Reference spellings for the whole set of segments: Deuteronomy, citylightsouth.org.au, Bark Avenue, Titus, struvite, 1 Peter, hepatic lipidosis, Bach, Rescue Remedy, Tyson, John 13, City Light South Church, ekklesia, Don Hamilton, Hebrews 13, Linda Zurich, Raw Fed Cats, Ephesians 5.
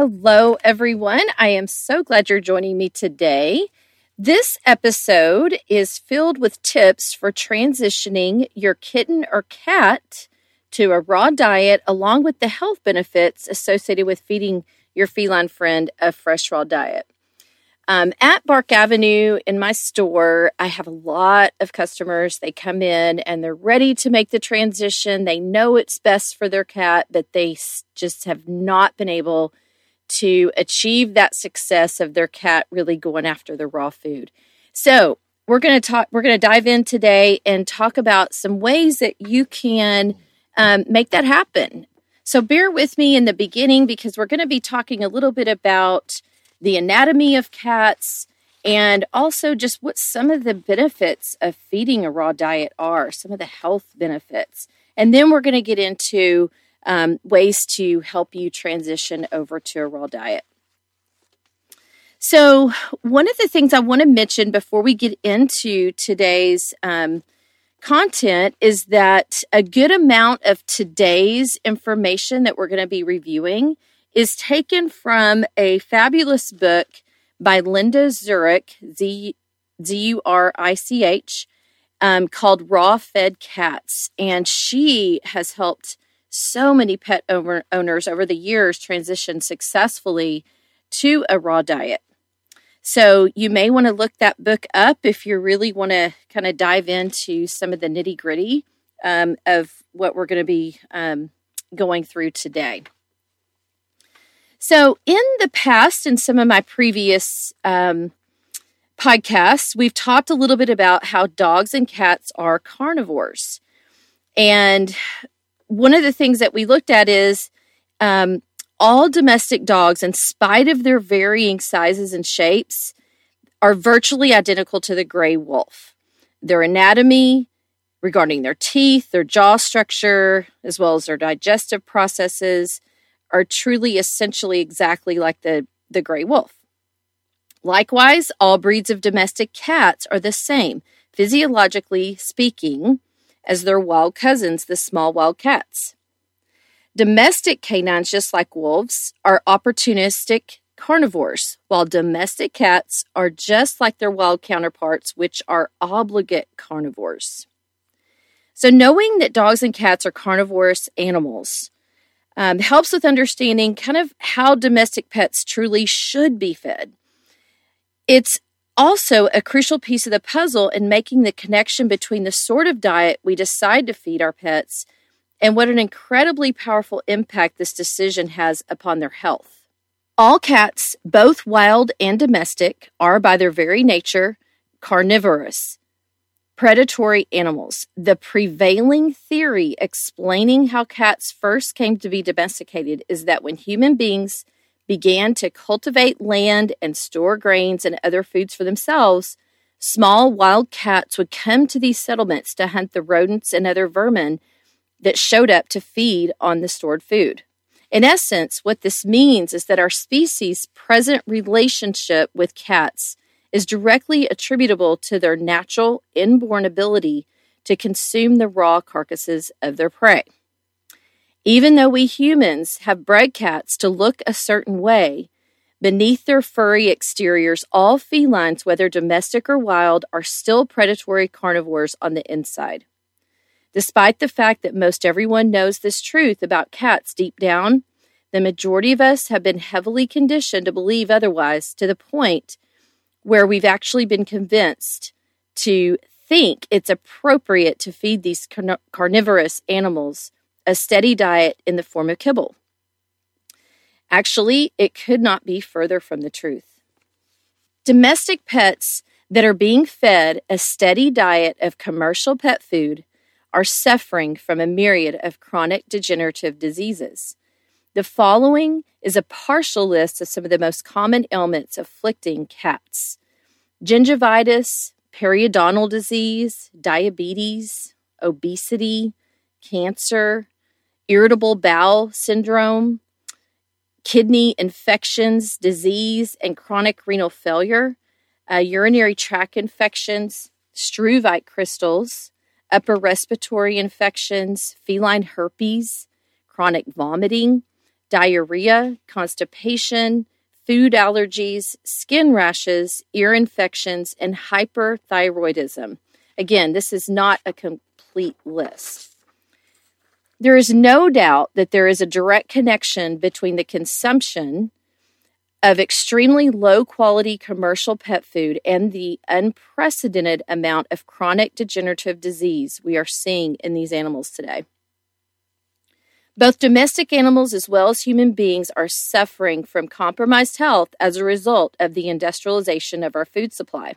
Hello, everyone. I am so glad you're joining me today. This episode is filled with tips for transitioning your kitten or cat to a raw diet, along with the health benefits associated with feeding your feline friend a fresh raw diet. At Bark Avenue in my store, I have a lot of customers. They come in and they're ready to make the transition. They know it's best for their cat, but they just have not been able to achieve that success of their cat really going after the raw food. So we're going to dive in today and talk about some ways that you can make that happen. So bear with me in the beginning, because we're going to be talking a little bit about the anatomy of cats and also just what some of the benefits of feeding a raw diet are, some of the health benefits. And then we're going to get into ways to help you transition over to a raw diet. So one of the things I want to mention before we get into today's content is that a good amount of today's information that we're going to be reviewing is taken from a fabulous book by Linda Zurich, Zurich, called Raw Fed Cats. And she has helped so many pet owners over the years transition successfully to a raw diet. So you may want to look that book up if you really want to kind of dive into some of the nitty gritty of what we're going to be going through today. So in the past, in some of my previous podcasts, we've talked a little bit about how dogs and cats are carnivores. And one of the things that we looked at is all domestic dogs, in spite of their varying sizes and shapes, are virtually identical to the gray wolf. Their anatomy, regarding their teeth, their jaw structure, as well as their digestive processes, are truly essentially exactly like the gray wolf. Likewise, all breeds of domestic cats are the same, physiologically speaking, as their wild cousins, the small wild cats. Domestic canines, just like wolves, are opportunistic carnivores, while domestic cats are just like their wild counterparts, which are obligate carnivores. So knowing that dogs and cats are carnivorous animals helps with understanding kind of how domestic pets truly should be fed. It's also a crucial piece of the puzzle in making the connection between the sort of diet we decide to feed our pets and what an incredibly powerful impact this decision has upon their health. All cats, both wild and domestic, are by their very nature carnivorous, predatory animals. The prevailing theory explaining how cats first came to be domesticated is that when human beings began to cultivate land and store grains and other foods for themselves, small wild cats would come to these settlements to hunt the rodents and other vermin that showed up to feed on the stored food. In essence, what this means is that our species' present relationship with cats is directly attributable to their natural inborn ability to consume the raw carcasses of their prey. Even though we humans have bred cats to look a certain way, beneath their furry exteriors, all felines, whether domestic or wild, are still predatory carnivores on the inside. Despite the fact that most everyone knows this truth about cats deep down, the majority of us have been heavily conditioned to believe otherwise, to the point where we've actually been convinced to think it's appropriate to feed these carnivorous animals a steady diet in the form of kibble. Actually, it could not be further from the truth. Domestic pets that are being fed a steady diet of commercial pet food are suffering from a myriad of chronic degenerative diseases. The following is a partial list of some of the most common ailments afflicting cats: gingivitis, periodontal disease, diabetes, obesity, cancer, irritable bowel syndrome, kidney infections, disease, and chronic renal failure, urinary tract infections, struvite crystals, upper respiratory infections, feline herpes, chronic vomiting, diarrhea, constipation, food allergies, skin rashes, ear infections, and hyperthyroidism. Again, this is not a complete list. There is no doubt that there is a direct connection between the consumption of extremely low-quality commercial pet food and the unprecedented amount of chronic degenerative disease we are seeing in these animals today. Both domestic animals as well as human beings are suffering from compromised health as a result of the industrialization of our food supply.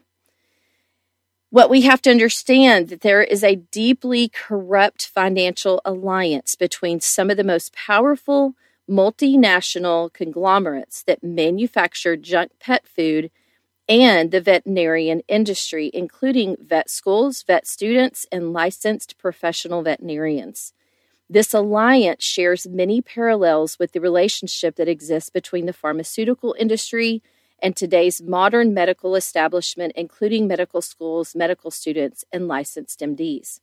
What we have to understand that there is a deeply corrupt financial alliance between some of the most powerful multinational conglomerates that manufacture junk pet food and the veterinarian industry, including vet schools, vet students, and licensed professional veterinarians. This alliance shares many parallels with the relationship that exists between the pharmaceutical industry and today's modern medical establishment, including medical schools, medical students, and licensed MDs.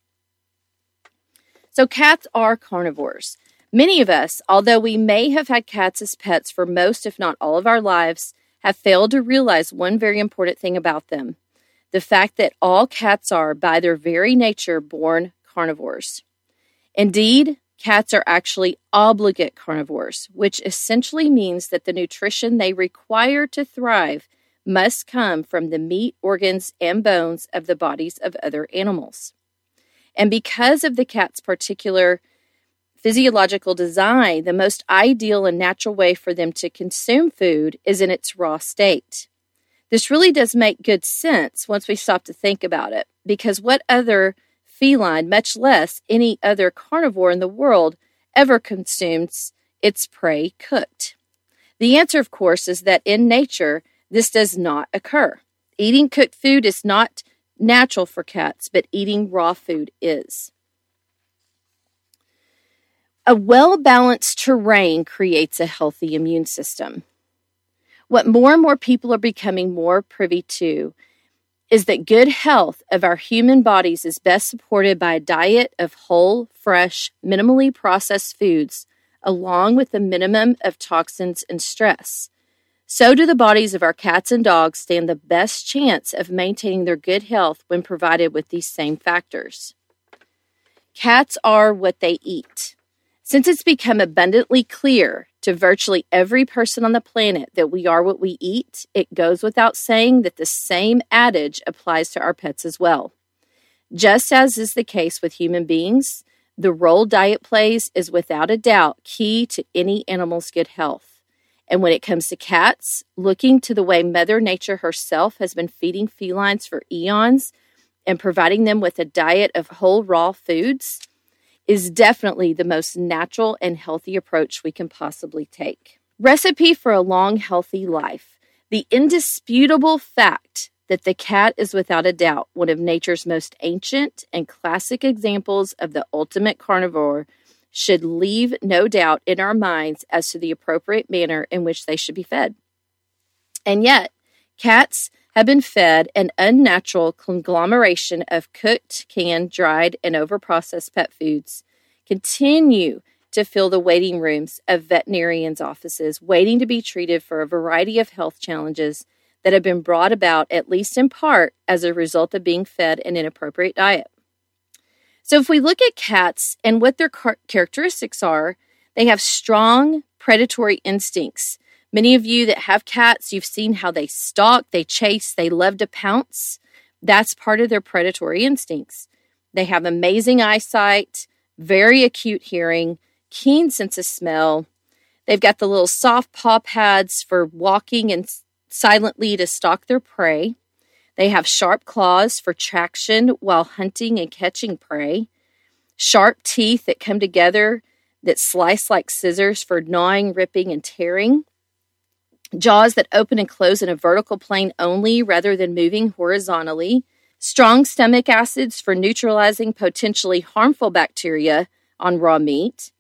So cats are carnivores. Many of us, although we may have had cats as pets for most, if not all, of our lives, have failed to realize one very important thing about them: the fact that all cats are, by their very nature, born carnivores. Indeed, cats are actually obligate carnivores, which essentially means that the nutrition they require to thrive must come from the meat, organs, and bones of the bodies of other animals. And because of the cat's particular physiological design, the most ideal and natural way for them to consume food is in its raw state. This really does make good sense once we stop to think about it, because what other feline, much less any other carnivore in the world, ever consumes its prey cooked? The answer, of course, is that in nature, this does not occur. Eating cooked food is not natural for cats, but eating raw food is. A well-balanced terrain creates a healthy immune system. What more and more people are becoming more privy to is that good health of our human bodies is best supported by a diet of whole, fresh, minimally processed foods, along with the minimum of toxins and stress. So do the bodies of our cats and dogs stand the best chance of maintaining their good health when provided with these same factors. Cats are what they eat. Since it's become abundantly clear to virtually every person on the planet that we are what we eat, it goes without saying that the same adage applies to our pets as well. Just as is the case with human beings, the role diet plays is without a doubt key to any animal's good health. And when it comes to cats, looking to the way Mother Nature herself has been feeding felines for eons and providing them with a diet of whole raw foods is definitely the most natural and healthy approach we can possibly take. Recipe for a long, healthy life. The indisputable fact that the cat is without a doubt one of nature's most ancient and classic examples of the ultimate carnivore should leave no doubt in our minds as to the appropriate manner in which they should be fed. And yet, cats have been fed an unnatural conglomeration of cooked, canned, dried, and overprocessed pet foods, continue to fill the waiting rooms of veterinarians' offices, waiting to be treated for a variety of health challenges that have been brought about, at least in part, as a result of being fed an inappropriate diet. So if we look at cats and what their characteristics are, they have strong predatory instincts. Many of you that have cats, you've seen how they stalk, they chase, they love to pounce. That's part of their predatory instincts. They have amazing eyesight, very acute hearing, keen sense of smell. They've got the little soft paw pads for walking and silently to stalk their prey. They have sharp claws for traction while hunting and catching prey. Sharp teeth that come together that slice like scissors for gnawing, ripping, and tearing. Jaws that open and close in a vertical plane only rather than moving horizontally. Strong stomach acids for neutralizing potentially harmful bacteria on raw meat.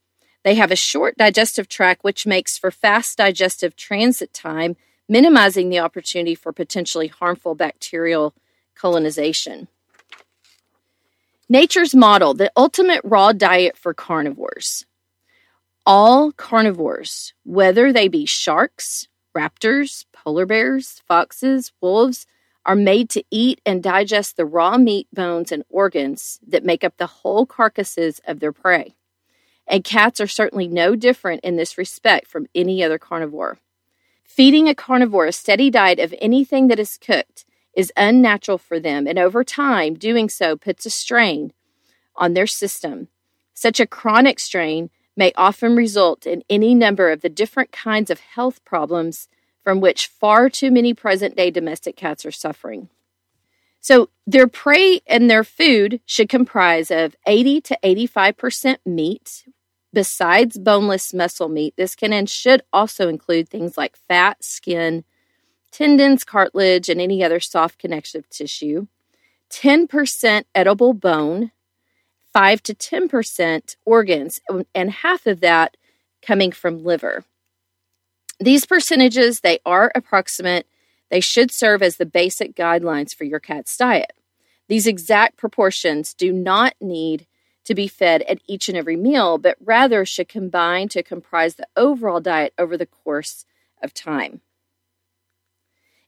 They have a short digestive tract, which makes for fast digestive transit time, minimizing the opportunity for potentially harmful bacterial colonization. Nature's model, the ultimate raw diet for carnivores. All carnivores, whether they be sharks, raptors, polar bears, foxes, wolves, are made to eat and digest the raw meat, bones, and organs that make up the whole carcasses of their prey. And cats are certainly no different in this respect from any other carnivore. Feeding a carnivore a steady diet of anything that is cooked is unnatural for them, and over time, doing so puts a strain on their system. Such a chronic strain may often result in any number of the different kinds of health problems from which far too many present-day domestic cats are suffering. So their prey and their food should comprise of 80 to 85% meat. Besides boneless muscle meat, this can and should also include things like fat, skin, tendons, cartilage, and any other soft connective tissue. 10% edible bone, 5 to 10% organs, and half of that coming from liver. These percentages, they are approximate. They should serve as the basic guidelines for your cat's diet. These exact proportions do not need to be fed at each and every meal, but rather should combine to comprise the overall diet over the course of time.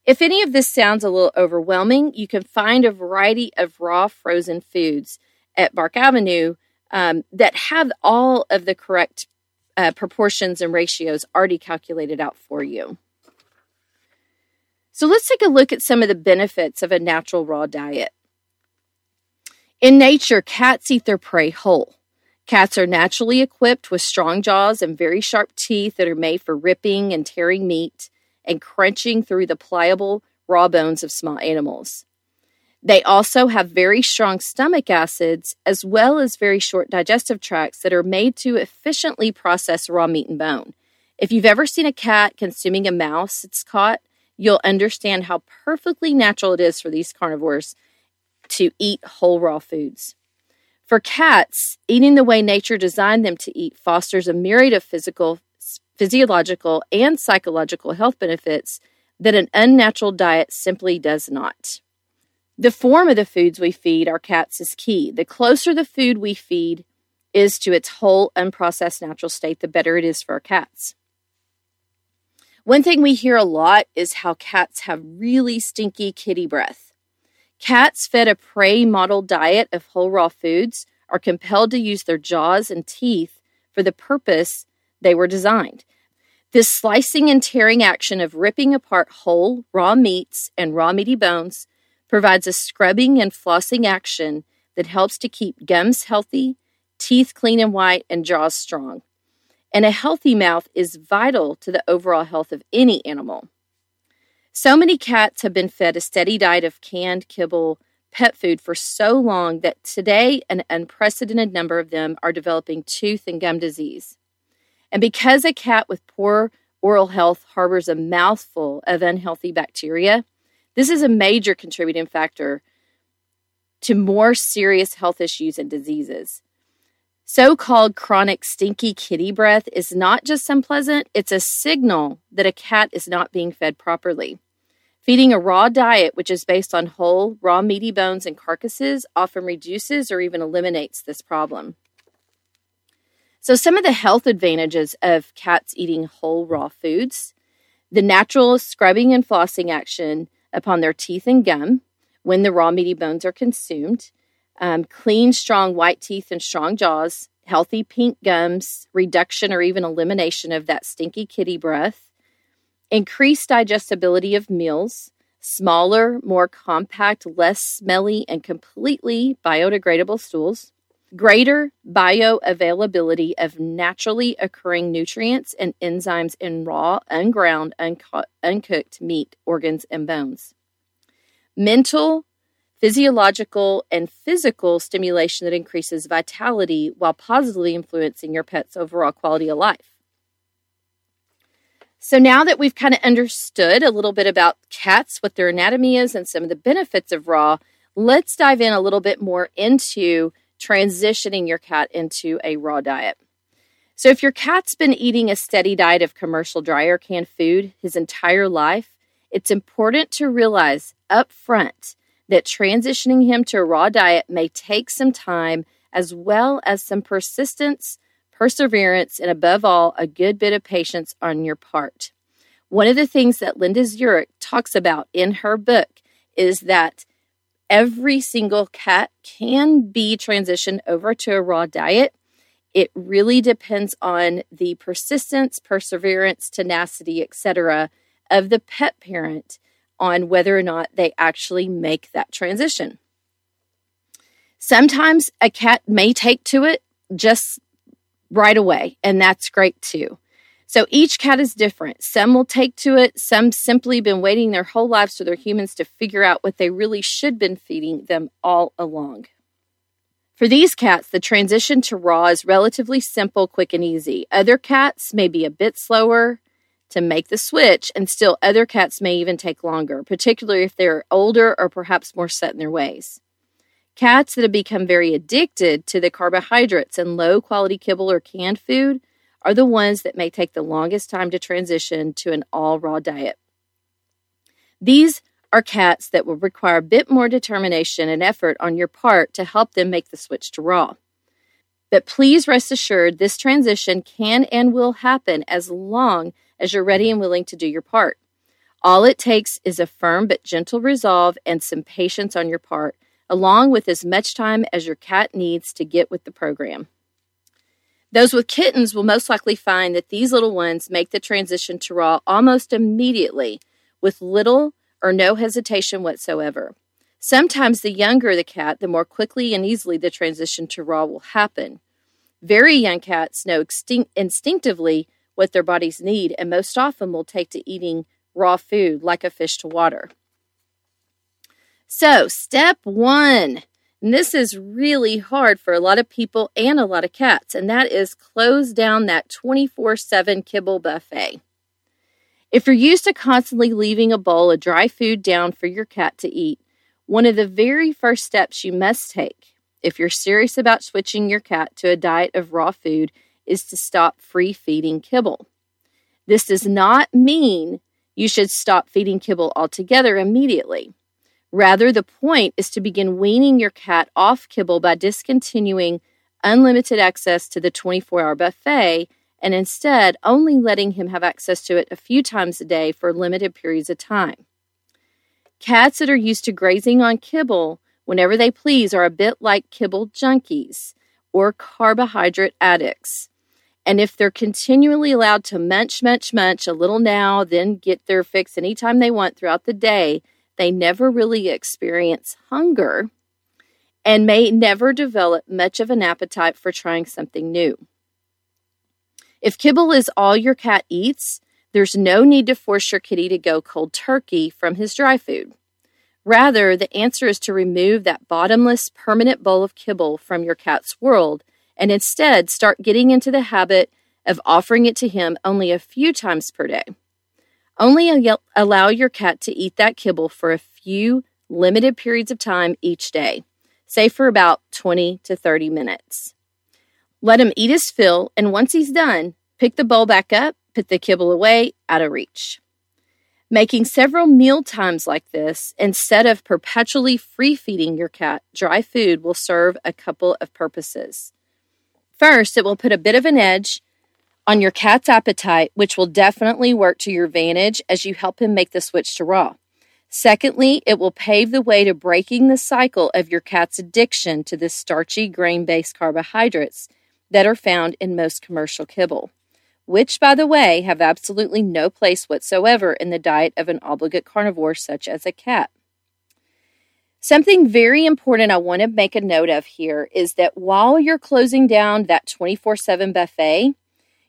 If any of this sounds a little overwhelming, you can find a variety of raw frozen foods at Bark Avenue that have all of the correct proportions and ratios already calculated out for you. So let's take a look at some of the benefits of a natural raw diet. In nature, cats eat their prey whole. Cats are naturally equipped with strong jaws and very sharp teeth that are made for ripping and tearing meat and crunching through the pliable raw bones of small animals. They also have very strong stomach acids as well as very short digestive tracts that are made to efficiently process raw meat and bone. If you've ever seen a cat consuming a mouse it's caught, you'll understand how perfectly natural it is for these carnivores to eat whole raw foods. For cats, eating the way nature designed them to eat fosters a myriad of physiological, and psychological health benefits that an unnatural diet simply does not. The form of the foods we feed our cats is key. The closer the food we feed is to its whole, unprocessed natural state, the better it is for our cats. One thing we hear a lot is how cats have really stinky kitty breath. Cats fed a prey model diet of whole raw foods are compelled to use their jaws and teeth for the purpose they were designed. This slicing and tearing action of ripping apart whole raw meats and raw meaty bones provides a scrubbing and flossing action that helps to keep gums healthy, teeth clean and white, and jaws strong. And a healthy mouth is vital to the overall health of any animal. So many cats have been fed a steady diet of canned kibble pet food for so long that today an unprecedented number of them are developing tooth and gum disease. And because a cat with poor oral health harbors a mouthful of unhealthy bacteria, this is a major contributing factor to more serious health issues and diseases. So-called chronic stinky kitty breath is not just unpleasant, it's a signal that a cat is not being fed properly. Feeding a raw diet, which is based on whole, raw meaty bones and carcasses, often reduces or even eliminates this problem. So some of the health advantages of cats eating whole raw foods: the natural scrubbing and flossing action upon their teeth and gum when the raw meaty bones are consumed, clean, strong white teeth and strong jaws, healthy pink gums, reduction or even elimination of that stinky kitty breath, increased digestibility of meals, smaller, more compact, less smelly, and completely biodegradable stools, greater bioavailability of naturally occurring nutrients and enzymes in raw, unground, uncooked meat, organs, and bones. Mental, physiological and physical stimulation that increases vitality while positively influencing your pet's overall quality of life. So now that we've kind of understood a little bit about cats, what their anatomy is, and some of the benefits of raw, let's dive in a little bit more into transitioning your cat into a raw diet. So if your cat's been eating a steady diet of commercial dry or canned food his entire life, it's important to realize up front that transitioning him to a raw diet may take some time, as well as some persistence, perseverance, and above all, a good bit of patience on your part. One of the things that Linda Zurich talks about in her book is that every single cat can be transitioned over to a raw diet. It really depends on the persistence, perseverance, tenacity, etc. of the pet parent on whether or not they actually make that transition. Sometimes a cat may take to it just right away, and that's great too. So each cat is different. Some will take to it. Some simply been waiting their whole lives for their humans to figure out what they really should have been feeding them all along. For these cats, the transition to raw is relatively simple, quick, and easy. Other cats may be a bit slower to make the switch, and still other cats may even take longer, particularly if they're older or perhaps more set in their ways. Cats that have become very addicted to the carbohydrates and low-quality kibble or canned food are the ones that may take the longest time to transition to an all-raw diet. These are cats that will require a bit more determination and effort on your part to help them make the switch to raw. But please rest assured, this transition can and will happen as long as you're ready and willing to do your part. All it takes is a firm but gentle resolve and some patience on your part, along with as much time as your cat needs to get with the program. Those with kittens will most likely find that these little ones make the transition to raw almost immediately, with little or no hesitation whatsoever. Sometimes the younger the cat, the more quickly and easily the transition to raw will happen. Very young cats know instinctively what their bodies need, and most often will take to eating raw food like a fish to water. So, step one, and this is really hard for a lot of people and a lot of cats, and that is close down that 24/7 kibble buffet. If you're used to constantly leaving a bowl of dry food down for your cat to eat, one of the very first steps you must take, if you're serious about switching your cat to a diet of raw food, is to stop free feeding kibble. This does not mean you should stop feeding kibble altogether immediately. Rather, the point is to begin weaning your cat off kibble by discontinuing unlimited access to the 24-hour buffet and instead only letting him have access to it a few times a day for limited periods of time. Cats that are used to grazing on kibble whenever they please are a bit like kibble junkies or carbohydrate addicts. And if they're continually allowed to munch a little now, then get their fix anytime they want throughout the day, they never really experience hunger and may never develop much of an appetite for trying something new. If kibble is all your cat eats, there's no need to force your kitty to go cold turkey from his dry food. Rather, the answer is to remove that bottomless, permanent bowl of kibble from your cat's world and instead start getting into the habit of offering it to him only a few times per day. Only allow your cat to eat that kibble for a few limited periods of time each day, say for about 20 to 30 minutes. Let him eat his fill, and once he's done, pick the bowl back up, put the kibble away, out of reach. Making several meal times like this, instead of perpetually free-feeding your cat dry food, will serve a couple of purposes. First, it will put a bit of an edge on your cat's appetite, which will definitely work to your advantage as you help him make the switch to raw. Secondly, it will pave the way to breaking the cycle of your cat's addiction to the starchy grain-based carbohydrates that are found in most commercial kibble, which, by the way, have absolutely no place whatsoever in the diet of an obligate carnivore such as a cat. Something very important I want to make a note of here is that while you're closing down that 24/7 buffet,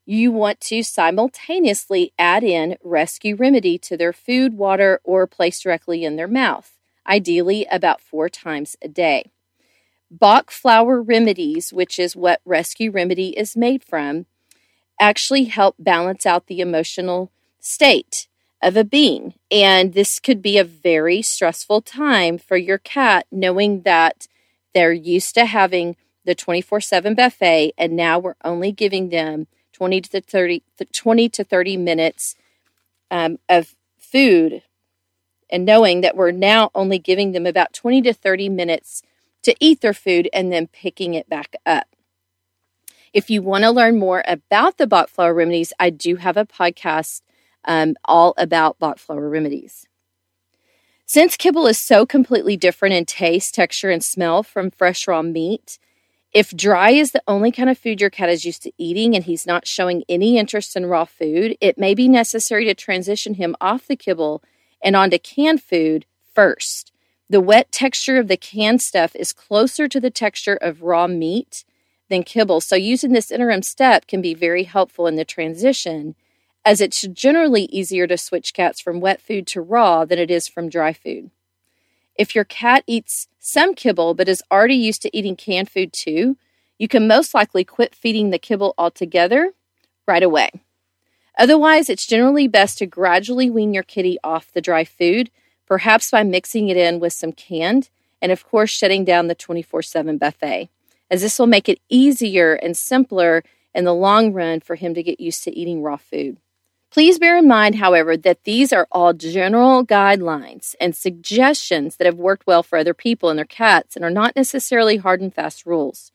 you want to simultaneously add in Rescue Remedy to their food, water, or place directly in their mouth, ideally about 4 times a day. Bach flower remedies, which is what Rescue Remedy is made from, actually help balance out the emotional state of a being. And this could be a very stressful time for your cat, knowing that they're used to having the 24/7 buffet, and now we're only giving them 20 to 30 minutes of food, and knowing that we're now only giving them about 20 to 30 minutes to eat their food and then picking it back up. If you want to learn more about the Bach flower remedies, I do have a podcast all about Bach flower remedies. Since kibble is so completely different in taste, texture, and smell from fresh raw meat, if dry is the only kind of food your cat is used to eating and he's not showing any interest in raw food, it may be necessary to transition him off the kibble and onto canned food first. The wet texture of the canned stuff is closer to the texture of raw meat than kibble, so using this interim step can be very helpful in the transition, as it's generally easier to switch cats from wet food to raw than it is from dry food. If your cat eats some kibble but is already used to eating canned food too, you can most likely quit feeding the kibble altogether right away. Otherwise, it's generally best to gradually wean your kitty off the dry food, perhaps by mixing it in with some canned, and of course shutting down the 24/7 buffet, as this will make it easier and simpler in the long run for him to get used to eating raw food. Please bear in mind, however, that these are all general guidelines and suggestions that have worked well for other people and their cats and are not necessarily hard and fast rules.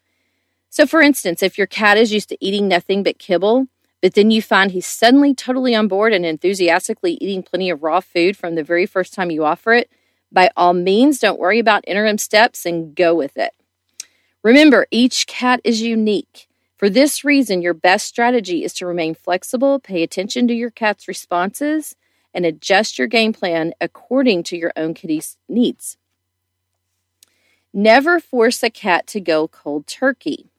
So, for instance, if your cat is used to eating nothing but kibble, but then you find he's suddenly totally on board and enthusiastically eating plenty of raw food from the very first time you offer it, by all means, don't worry about interim steps and go with it. Remember, each cat is unique. For this reason, your best strategy is to remain flexible, pay attention to your cat's responses, and adjust your game plan according to your own kitty's needs. Never force a cat to go cold turkey.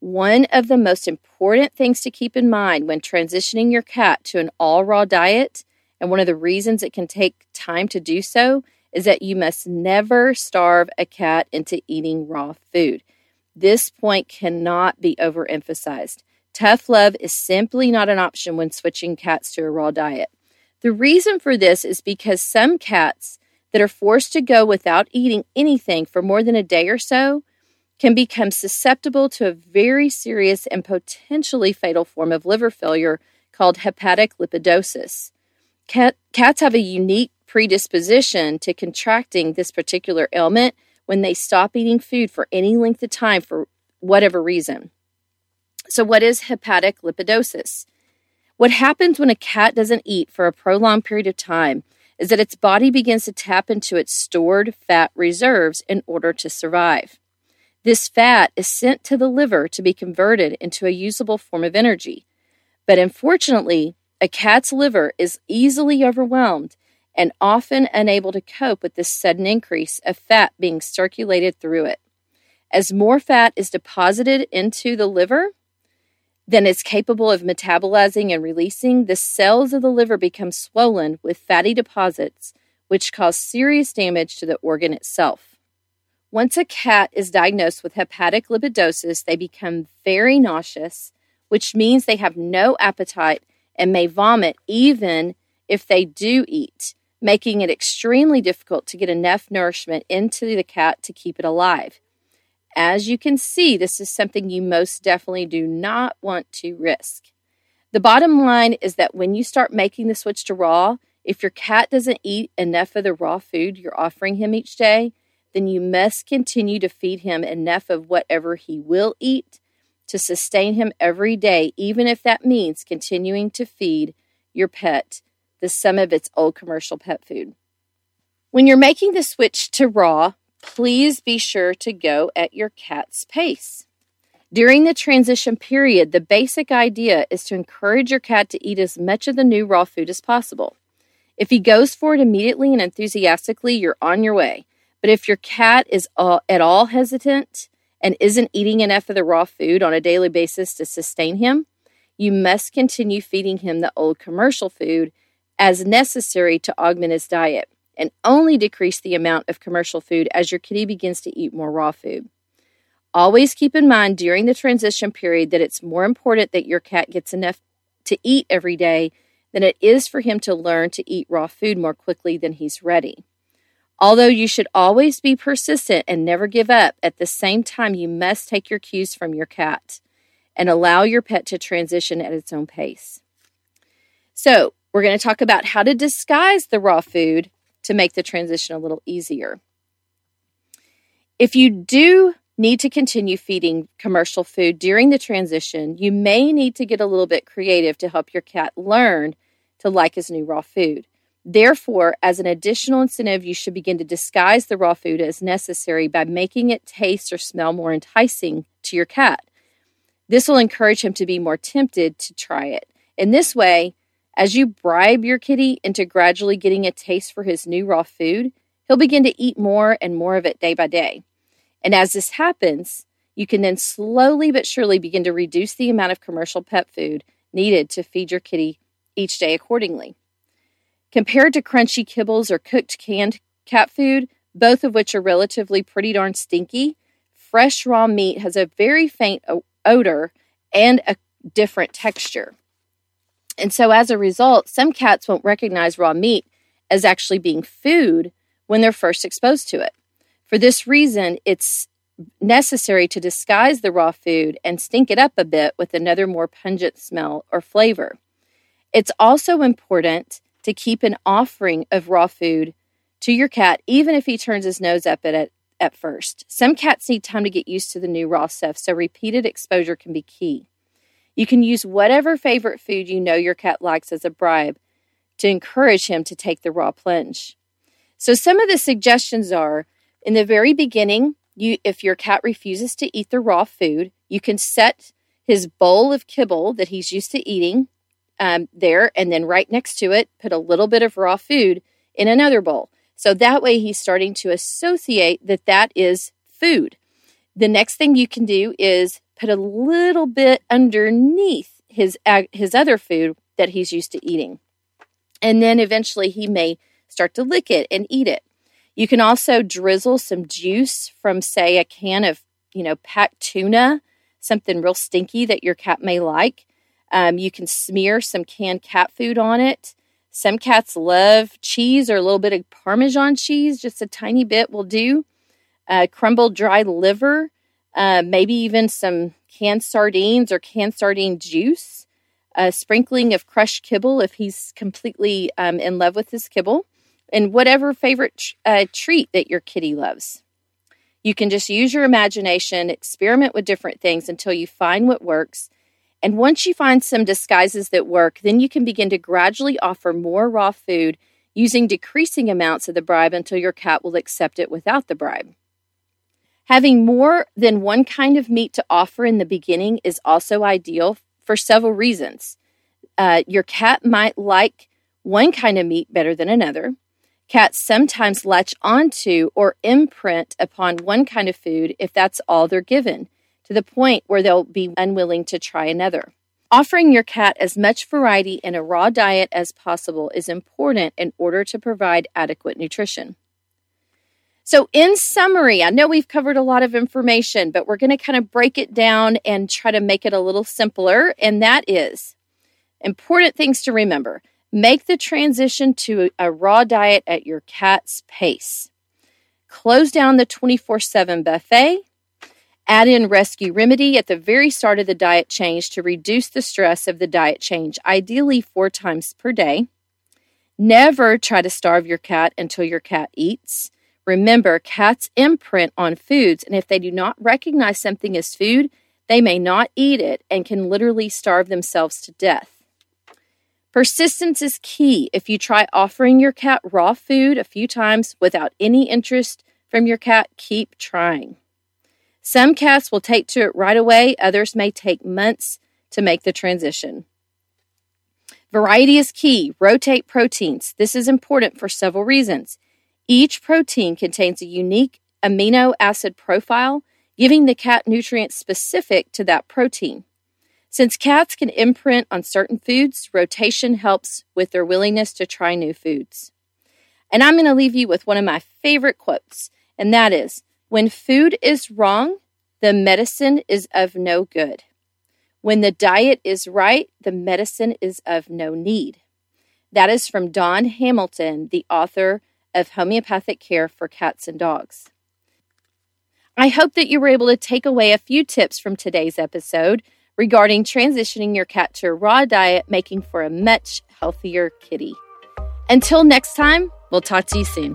One of the most important things to keep in mind when transitioning your cat to an all-raw diet, and one of the reasons it can take time to do so, is that you must never starve a cat into eating raw food. This point cannot be overemphasized. Tough love is simply not an option when switching cats to a raw diet. The reason for this is because some cats that are forced to go without eating anything for more than a day or so can become susceptible to a very serious and potentially fatal form of liver failure called hepatic lipidosis. Cats have a unique predisposition to contracting this particular ailment when they stop eating food for any length of time for whatever reason. So what is hepatic lipidosis? What happens when a cat doesn't eat for a prolonged period of time is that its body begins to tap into its stored fat reserves in order to survive. This fat is sent to the liver to be converted into a usable form of energy. But unfortunately, a cat's liver is easily overwhelmed and often unable to cope with this sudden increase of fat being circulated through it. As more fat is deposited into the liver than it's capable of metabolizing and releasing, the cells of the liver become swollen with fatty deposits, which cause serious damage to the organ itself. Once a cat is diagnosed with hepatic lipidosis, they become very nauseous, which means they have no appetite and may vomit even if they do eat, making it extremely difficult to get enough nourishment into the cat to keep it alive. As you can see, this is something you most definitely do not want to risk. The bottom line is that when you start making the switch to raw, if your cat doesn't eat enough of the raw food you're offering him each day, then you must continue to feed him enough of whatever he will eat to sustain him every day, even if that means continuing to feed your pet the sum of its old commercial pet food. When you're making the switch to raw, please be sure to go at your cat's pace. During the transition period, the basic idea is to encourage your cat to eat as much of the new raw food as possible. If he goes for it immediately and enthusiastically, you're on your way. But if your cat is at all hesitant and isn't eating enough of the raw food on a daily basis to sustain him, you must continue feeding him the old commercial food as necessary to augment his diet. and only decrease the amount of commercial food as your kitty begins to eat more raw food. Always keep in mind during the transition period that it's more important that your cat gets enough to eat every day than it is for him to learn to eat raw food more quickly than he's ready. Although you should always be persistent and never give up, at the same time you must take your cues from your cat and allow your pet to transition at its own pace. So, we're going to talk about how to disguise the raw food to make the transition a little easier. If you do need to continue feeding commercial food during the transition, you may need to get a little bit creative to help your cat learn to like his new raw food. Therefore, as an additional incentive, you should begin to disguise the raw food as necessary by making it taste or smell more enticing to your cat. This will encourage him to be more tempted to try it. In this way, as you bribe your kitty into gradually getting a taste for his new raw food, he'll begin to eat more and more of it day by day. And as this happens, you can then slowly but surely begin to reduce the amount of commercial pet food needed to feed your kitty each day accordingly. Compared to crunchy kibbles or cooked canned cat food, both of which are relatively pretty darn stinky, fresh raw meat has a very faint odor and a different texture. And so as a result, some cats won't recognize raw meat as actually being food when they're first exposed to it. For this reason, it's necessary to disguise the raw food and stink it up a bit with another more pungent smell or flavor. It's also important to keep an offering of raw food to your cat, even if he turns his nose up at it at first. Some cats need time to get used to the new raw stuff, so repeated exposure can be key. You can use whatever favorite food you know your cat likes as a bribe to encourage him to take the raw plunge. So some of the suggestions are, in the very beginning, if your cat refuses to eat the raw food, you can set his bowl of kibble that he's used to eating there, and then right next to it, put a little bit of raw food in another bowl. So that way he's starting to associate that is food. The next thing you can do is put a little bit underneath his other food that he's used to eating. And then eventually he may start to lick it and eat it. You can also drizzle some juice from, say, a can of, packed tuna, something real stinky that your cat may like. You can smear some canned cat food on it. Some cats love cheese or a little bit of Parmesan cheese, just a tiny bit will do. Crumbled dry liver, maybe even some canned sardines or canned sardine juice. A sprinkling of crushed kibble if he's completely in love with his kibble. And whatever favorite treat that your kitty loves. You can just use your imagination, experiment with different things until you find what works. And once you find some disguises that work, then you can begin to gradually offer more raw food using decreasing amounts of the bribe until your cat will accept it without the bribe. Having more than one kind of meat to offer in the beginning is also ideal for several reasons. Your cat might like one kind of meat better than another. Cats sometimes latch onto or imprint upon one kind of food if that's all they're given, to the point where they'll be unwilling to try another. Offering your cat as much variety in a raw diet as possible is important in order to provide adequate nutrition. So in summary, I know we've covered a lot of information, but we're going to kind of break it down and try to make it a little simpler, and that is important things to remember. Make the transition to a raw diet at your cat's pace. Close down the 24/7 buffet. Add in Rescue Remedy at the very start of the diet change to reduce the stress of the diet change, ideally 4 times per day. Never try to starve your cat until your cat eats. Remember, cats imprint on foods, and if they do not recognize something as food, they may not eat it and can literally starve themselves to death. Persistence is key. If you try offering your cat raw food a few times without any interest from your cat, keep trying. Some cats will take to it right away. Others may take months to make the transition. Variety is key. Rotate proteins. This is important for several reasons. Each protein contains a unique amino acid profile, giving the cat nutrients specific to that protein. Since cats can imprint on certain foods, rotation helps with their willingness to try new foods. And I'm going to leave you with one of my favorite quotes, and that is, when food is wrong, the medicine is of no good. When the diet is right, the medicine is of no need. That is from Don Hamilton, the author of Homeopathic Care for Cats and Dogs. I hope that you were able to take away a few tips from today's episode regarding transitioning your cat to a raw diet, making for a much healthier kitty. Until next time, we'll talk to you soon.